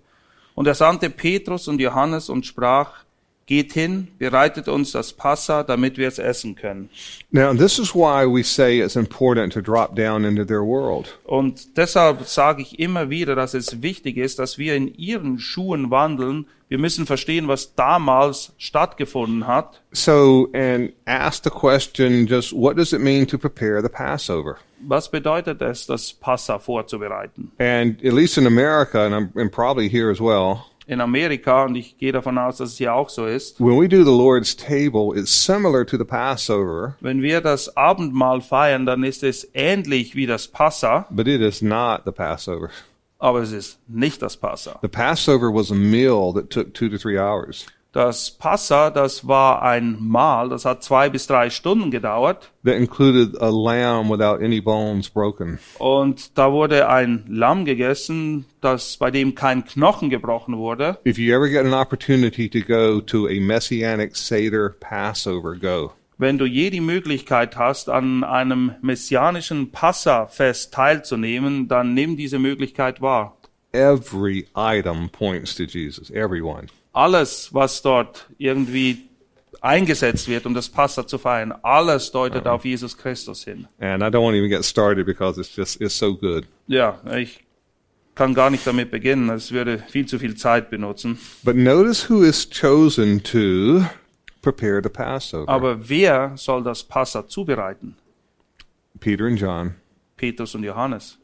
Und er sandte Petrus und Johannes und sprach, geht hin, bereitet uns das Passa, damit wir es essen können. Now, this is why we say it's important to drop down into their world. Und deshalb sage ich immer wieder, dass es wichtig ist, dass wir in ihren Schuhen wandeln. Wir müssen verstehen, was damals stattgefunden hat. So, and ask the question, just what does it mean to prepare the Passover? Was bedeutet es, das Passa vorzubereiten? And at least in America, and probably here as well. In Amerika, und ich gehe davon aus, dass es hier auch so ist. When we do the Lord's table, it's similar to the Passover. Wenn wir das Abendmahl feiern, dann ist es ähnlich wie das Passa. But it is not the Passover. Aber es ist nicht das Passa. The Passover was a meal that took 2 to 3 hours. Das Passa, das war ein Mahl, das hat 2 bis 3 Stunden gedauert. That included a lamb without any bones broken. Und da wurde ein Lamm gegessen, das bei dem kein Knochen gebrochen wurde. If you ever get an opportunity to go to a messianic Seder Passover, go. Wenn du je die Möglichkeit hast, an einem messianischen Passafest teilzunehmen, dann nimm diese Möglichkeit wahr. Every item points to Jesus, everyone. Alles, was dort irgendwie eingesetzt wird, um das Passa zu feiern, alles deutet auf Jesus Christus hin. And I don't want to even get started because it's so good. Ja, ich kann gar nicht damit beginnen, es würde viel Zeit benutzen. But notice who is chosen to prepare the Passover. Aber wer soll das Passa zubereiten? Peter and John. Petrus und Johannes.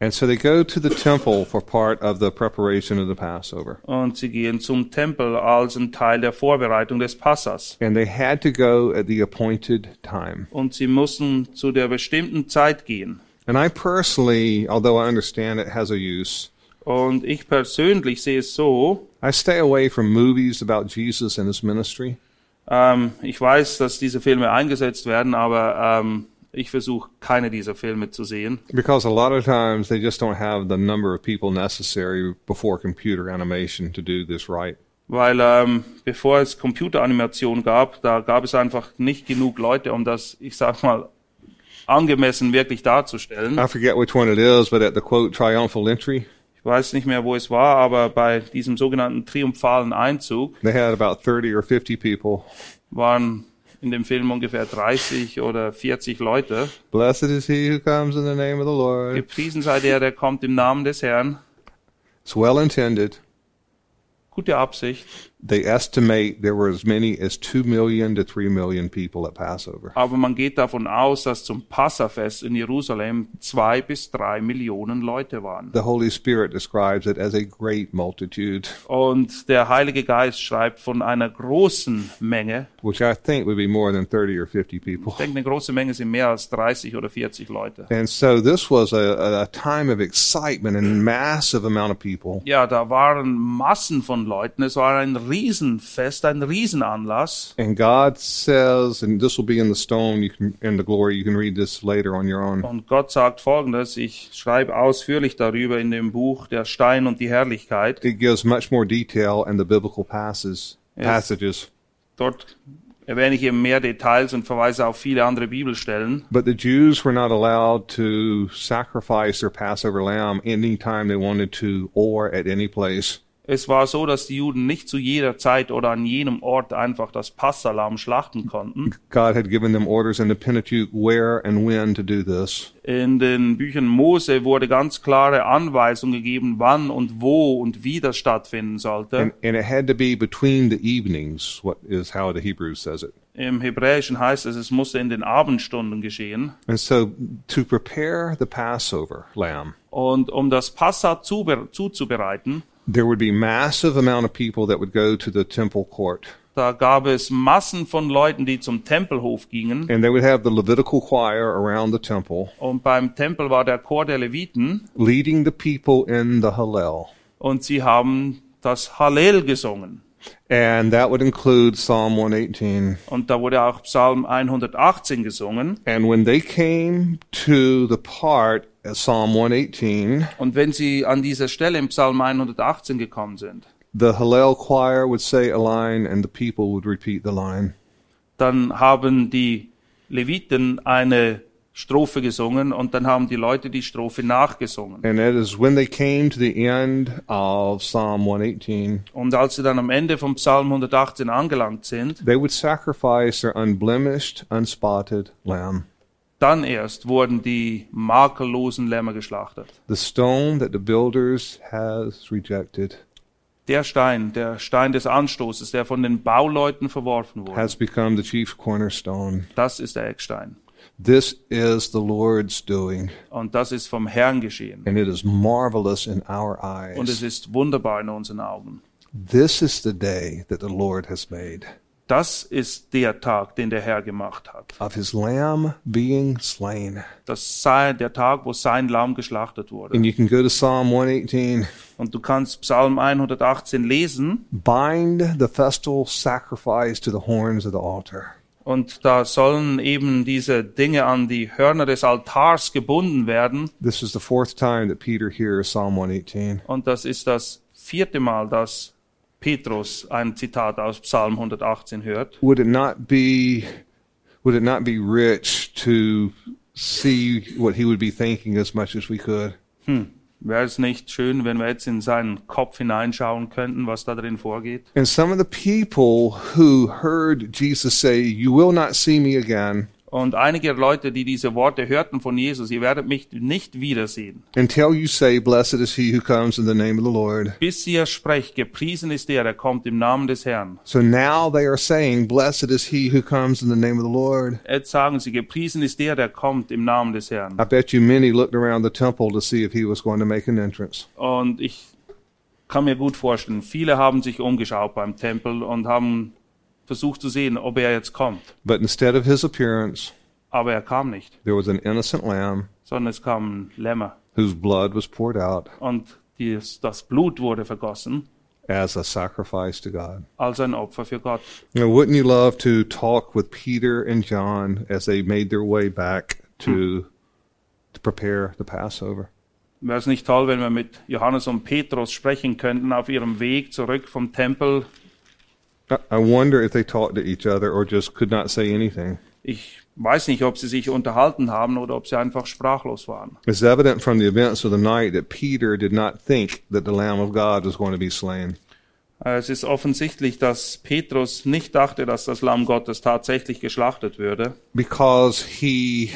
And so they go to the temple for part of the preparation of the Passover. Und sie gehen zum Tempel als ein Teil der Vorbereitung des Passas. And they had to go at the appointed time. Und sie mussten zu der bestimmten Zeit gehen. And I personally, although I understand it has a use. Und ich persönlich sehe es so. I stay away from movies about Jesus and his ministry. Ich weiß, dass diese Filme eingesetzt werden, aber ich versuche, keine dieser Filme zu sehen. Because a lot of times they just don't have the number of people necessary before computer animation to do this right. Weil bevor es Computeranimation gab, da gab es einfach nicht genug Leute, um das, ich sag mal, angemessen wirklich darzustellen. I forget which one it is, but at the quote triumphal entry. Ich weiß nicht mehr, wo es war, aber bei diesem sogenannten triumphalen Einzug. They had about 30 or 50 people. Waren in dem Film ungefähr 30 oder 40 Leute. Blessed is he who comes in the name of the Lord. Gepriesen sei der, der kommt im Namen des Herrn. It's well intended. Gute Absicht. They estimate there were as many as 2 million to 3 million people at Passover. Aber man geht davon aus, dass zum Passafest in Jerusalem 2 bis 3 Millionen Leute waren. The Holy Spirit describes it as a great multitude. Und der Heilige Geist schreibt von einer großen Menge. Which I think would be more than 30 or 50 people. Ich denke, eine große Menge sind mehr als 30 oder 40 Leute. And so this was a time of excitement and massive amount of people. Ja, da waren Massen von Leuten. Es war ein Riesenfest, ein Riesenanlass. And God says, and this will be in the stone, you can, in the glory, you can read this later on your own. Und Gott sagt Folgendes, ich schreibe ausführlich darüber in dem Buch Der Stein und die Herrlichkeit. It gives much more detail in the biblical passages. Dort erwähne ich eben mehr Details und verweise auf viele andere Bibelstellen. But the Jews were not allowed to sacrifice their Passover lamb any time they wanted to or at any place. Es war so, dass die Juden nicht zu jeder Zeit oder an jedem Ort einfach das Passahlamm schlachten konnten. God had given them orders in the Pentateuch where and when to do this. In den Büchern Mose wurde ganz klare Anweisung gegeben, wann und wo und wie das stattfinden sollte. And it had to be between the evenings, what is how the Hebrew says it. Im Hebräischen heißt es, es musste in den Abendstunden geschehen. And so to prepare the Passover lamb. Und um das Passa zuzubereiten, there would be massive amount of people that would go to the temple court. Da gab es Massen von Leuten, die zum Tempelhof gingen. And they would have the Levitical choir around the temple. Und beim Tempel war der Chor der Leviten. Leading the people in the Hallel. Und sie haben das Hallel gesungen. And that would include Psalm 118. Und da wurde auch Psalm 118 gesungen. And when they came to the part at Psalm 118, und wenn sie an dieser Stelle im Psalm 118 gekommen sind, the Hallel choir would say a line and the people would repeat the line. Dann haben die Leviten eine Strophe gesungen und dann haben die Leute die Strophe nachgesungen. And that is when they came to the end of Psalm 118. Und als sie dann am Ende vom Psalm 118 angelangt sind, they would sacrifice their unblemished, unspotted lamb. Dann erst wurden die makellosen Lämmer geschlachtet. The stone that the builders has rejected. Der Stein des Anstoßes, der von den Bauleuten verworfen wurde, has become the chief cornerstone. Das ist der Eckstein. This is the Lord's doing. Und das ist vom Herrn geschehen. And it is marvelous in our eyes. Und es ist wunderbar in unseren Augen. This is the day that the Lord has made. Das ist der Tag, den der Herr gemacht hat. Of his lamb being slain. Das sei der Tag, wo sein Lamm geschlachtet wurde. And you can go to Psalm 118. Und du kannst Psalm 118 lesen. Bind the festal sacrifice to the horns of the altar. Und da sollen eben diese Dinge an die Hörner des Altars gebunden werden. This is the fourth time that Peter hears Psalm 118. Und das ist das vierte Mal, dass Petrus ein Zitat aus Psalm 118 hört. Would it not be rich to see what he would be thinking as much as we could? Wäre es nicht schön, wenn wir jetzt in seinen Kopf hineinschauen könnten, was da drin vorgeht? And some of the people who heard Jesus say, "You will not see me again." Und einige Leute, die diese Worte hörten von Jesus, ihr werdet mich nicht wiedersehen. Until you say, "Blessed is he who comes in the name of the Lord." Bis ihr sprecht, gepriesen ist der kommt im Namen des Herrn. So now they are saying, "Blessed is he who comes in the name of the Lord." Jetzt sagen sie, gepriesen ist der kommt im Namen des Herrn. I bet you many looked around the temple to see if he was going to make an entrance. Und ich kann mir gut vorstellen, viele haben sich umgeschaut beim Tempel und haben versucht zu sehen, ob er jetzt kommt. But instead of his appearance, aber er kam nicht. There was an innocent lamb, sondern es kamen Lämmer, whose blood was poured out, und das Blut wurde vergossen, as a sacrifice to God, als ein Opfer für Gott. Now, wouldn't you love to talk with Peter and John as they made their way back to prepare the Passover? Wäre es nicht toll, wenn wir mit Johannes und Petrus sprechen könnten auf ihrem Weg zurück vom Tempel? I wonder if they talked to each other or just could not say anything. Ich weiß nicht, ob sie sich unterhalten haben oder ob sie einfach sprachlos waren. It's evident from the events of the night that Peter did not think that the Lamb of God was going to be slain. Es ist offensichtlich, dass Petrus nicht dachte, dass das Lamm Gottes tatsächlich geschlachtet würde. Because he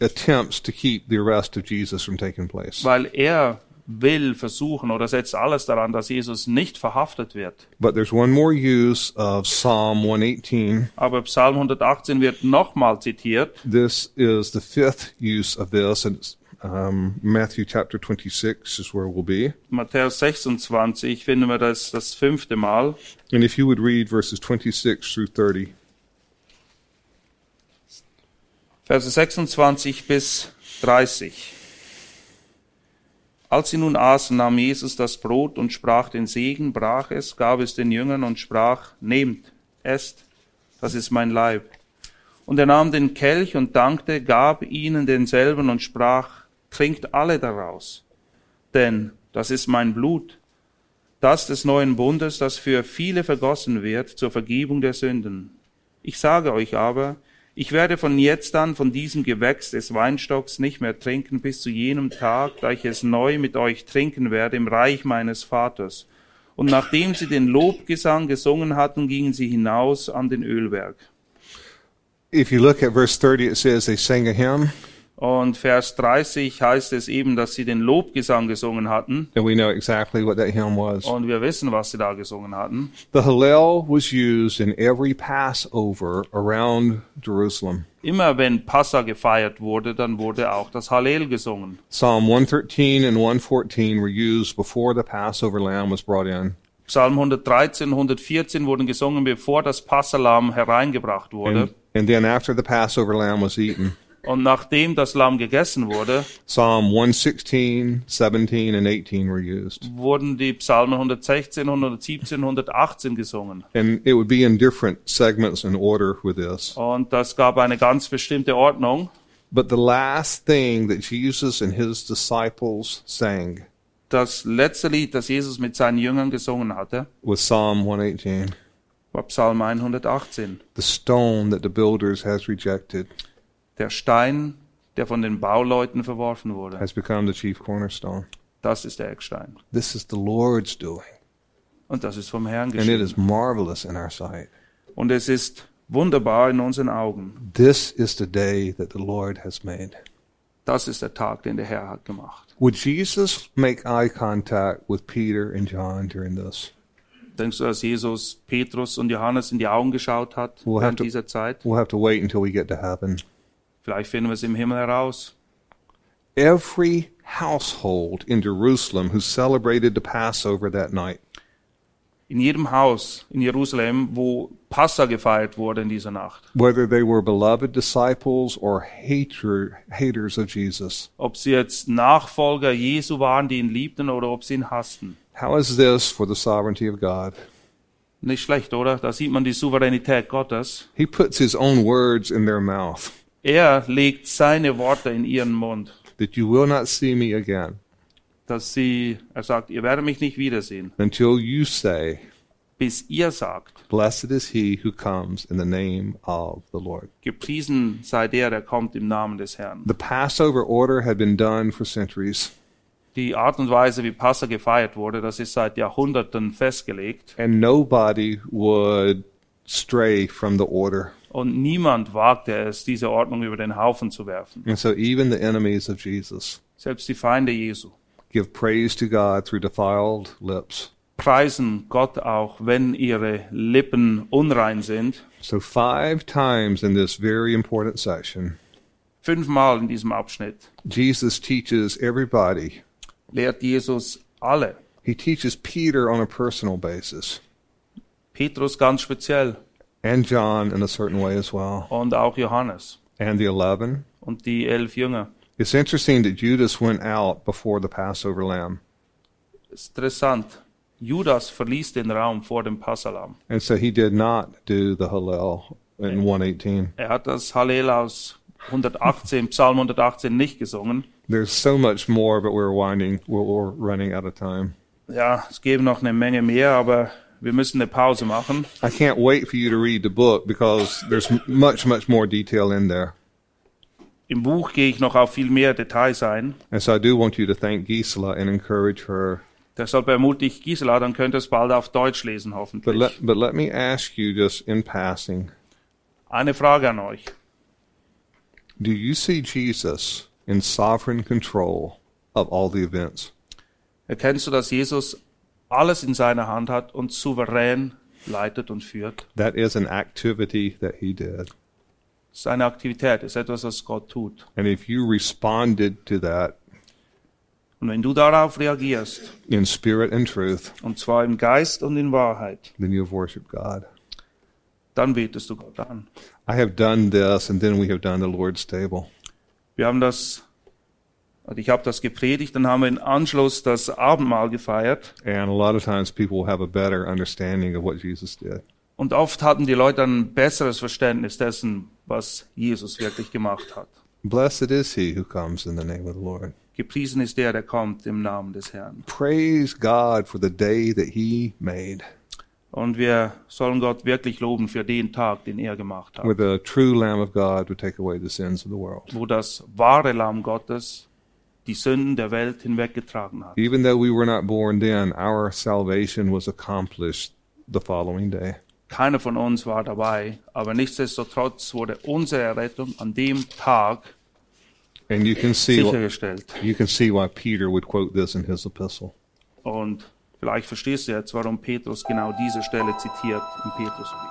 attempts to keep the arrest of Jesus from taking place. Weil er will versuchen oder setzt alles daran, dass Jesus nicht verhaftet wird. But there's one more use of Psalm 118. Aber Psalm 118 wird nochmal zitiert. This is the fifth use of this, and it's, Matthew chapter 26 is where we'll be. Matthäus 26 finden wir das fünfte Mal. And if you would read verses 26 through 30. Verse 26 bis 30. Als sie nun aßen, nahm Jesus das Brot und sprach den Segen, brach es, gab es den Jüngern und sprach, nehmt, esst, das ist mein Leib. Und er nahm den Kelch und dankte, gab ihnen denselben und sprach, trinkt alle daraus, denn das ist mein Blut, das des neuen Bundes, das für viele vergossen wird zur Vergebung der Sünden. Ich sage euch aber, ich werde von jetzt an von diesem Gewächs des Weinstocks nicht mehr trinken, bis zu jenem Tag, da ich es neu mit euch trinken werde im Reich meines Vaters. Und nachdem sie den Lobgesang gesungen hatten, gingen sie hinaus an den Ölberg. If you look at verse 30, it says they sang a hymn. Und Vers 30 heißt es eben, dass sie den Lobgesang gesungen hatten. And we know exactly what that hymn was. Und wir wissen, was sie da gesungen hatten. The Hallel was used in every Passover around Jerusalem. Immer wenn Passa gefeiert wurde, dann wurde auch das Hallel gesungen. Psalm 113 and 114 were used before the Passover lamb was brought in. Psalm 113 und 114 wurden gesungen, bevor das Passahlamm hereingebracht wurde. And then after the Passover lamb was eaten. Und nachdem das Lamm gegessen wurde, Psalm 116, 17 and 18 were used. Wurden die Psalmen 116, 117, 118 gesungen. And it would be in different segments in order with this. Und das gab eine ganz bestimmte Ordnung. But the last thing that Jesus and his disciples sang. Das letzte Lied, das Jesus mit seinen Jüngern gesungen hatte, was Psalm 118. War Psalm 118. The stone that the builders has rejected. Der Stein, der von den Bauleuten verworfen wurde, has become the chief cornerstone. Das ist der Eckstein. This is the Lord's doing. Und das ist vom Herrn geschehen. And it is marvelous in our sight. Und es ist wunderbar in unseren Augen. This is the day that the Lord has made. Das ist der Tag, den der Herr hat gemacht. Would Jesus make eye contact with Peter and John during this? Denkst du, dass Jesus Petrus und Johannes in die Augen geschaut hat während dieser Zeit? We'll have to wait until we get to heaven. Vielleicht finden wir es im Himmel heraus. Every household in Jerusalem who celebrated the Passover that night. In jedem Haus in Jerusalem, wo Passa gefeiert wurde in dieser Nacht. Whether they were beloved disciples or haters of Jesus. Ob sie jetzt Nachfolger Jesu waren, die ihn liebten, oder ob sie ihn hassten. How is this for the sovereignty of God? Nicht schlecht, oder? Da sieht man die Souveränität Gottes. He puts his own words in their mouth. Er legt seine Worte in ihren Mund. That you will not see me again. Dass sie, er sagt, ihr werdet mich nicht wiedersehen. Until you say, bis ihr sagt, blessed is he who comes in the name of the Lord. Gepriesen sei der kommt im Namen des Herrn. The Passover order had been done for centuries. Die Art und Weise, wie Passa gefeiert wurde, das ist seit Jahrhunderten festgelegt. And nobody would stray from the order. Und niemand wagte es, diese Ordnung über den Haufen zu werfen. And so even the enemies of Jesus, selbst die Feinde Jesu, give praise to God through defiled lips. Preisen Gott auch, wenn ihre Lippen unrein sind. So 5 times in this very important section, 5-mal in diesem Abschnitt, Jesus teaches everybody. Lehrt Jesus alle. He teaches Peter on a personal basis. Petrus ganz speziell. And John in a certain way as well. Und auch Johannes. And the 11. Und die 11 Jünger. It's interesting that Judas went out before the Passover lamb. Interessant. Judas verließ den Raum vor dem Passahlamm. And so he did not do the Hallel in 118. Er hat das Hallel aus 118, Psalm 118 nicht gesungen. There's so much more, but we're running out of time. Ja, es gäbe noch eine Menge mehr, aber wir müssen eine Pause machen. I can't wait for you to read the book because there's much more detail in there. Im Buch gehe ich noch auf viel mehr Details ein. And so I do want you to thank Gisela and encourage her. Deshalb ermutige ich Gisela, dann könnt ihr es bald auf Deutsch lesen, hoffentlich. But let me ask you just in passing. Eine Frage an euch. Do you see Jesus in sovereign control of all the events? Erkennst du, dass Jesus alles in seiner Hand hat und souverän leitet und führt? That is an activity that he did. Das ist eine Aktivität, ist etwas, was Gott tut. And if you responded to that, und wenn du darauf reagierst, in spirit and truth, und zwar im Geist und in Wahrheit, then you have worshiped God. Dann betest du Gott an. I have done this, and then we have done the Lord's table. Wir haben das Und ich habe das gepredigt, dann haben wir im Anschluss das Abendmahl gefeiert. And a lot of times people have a better understanding of what Jesus did. Und oft hatten die Leute ein besseres Verständnis dessen, was Jesus wirklich gemacht hat. Blessed is he who comes in the name of the Lord. Gepriesen ist der, der kommt im Namen des Herrn. Praise God for the day that he made. Und wir sollen Gott wirklich loben für den Tag, den er gemacht hat. Where the true Lamb of God would take away the sins of the world. Wo das wahre Lamm Gottes die Sünden der Welt hinweggetragen hat. Even though we were not born then, our salvation was accomplished the following day. Keiner von uns war dabei, aber nichtsdestotrotz wurde unsere Errettung an dem Tag sichergestellt. You can see why Peter would quote this in his epistle. Und vielleicht verstehst du jetzt, warum Petrus genau diese Stelle zitiert im Petrusbrief.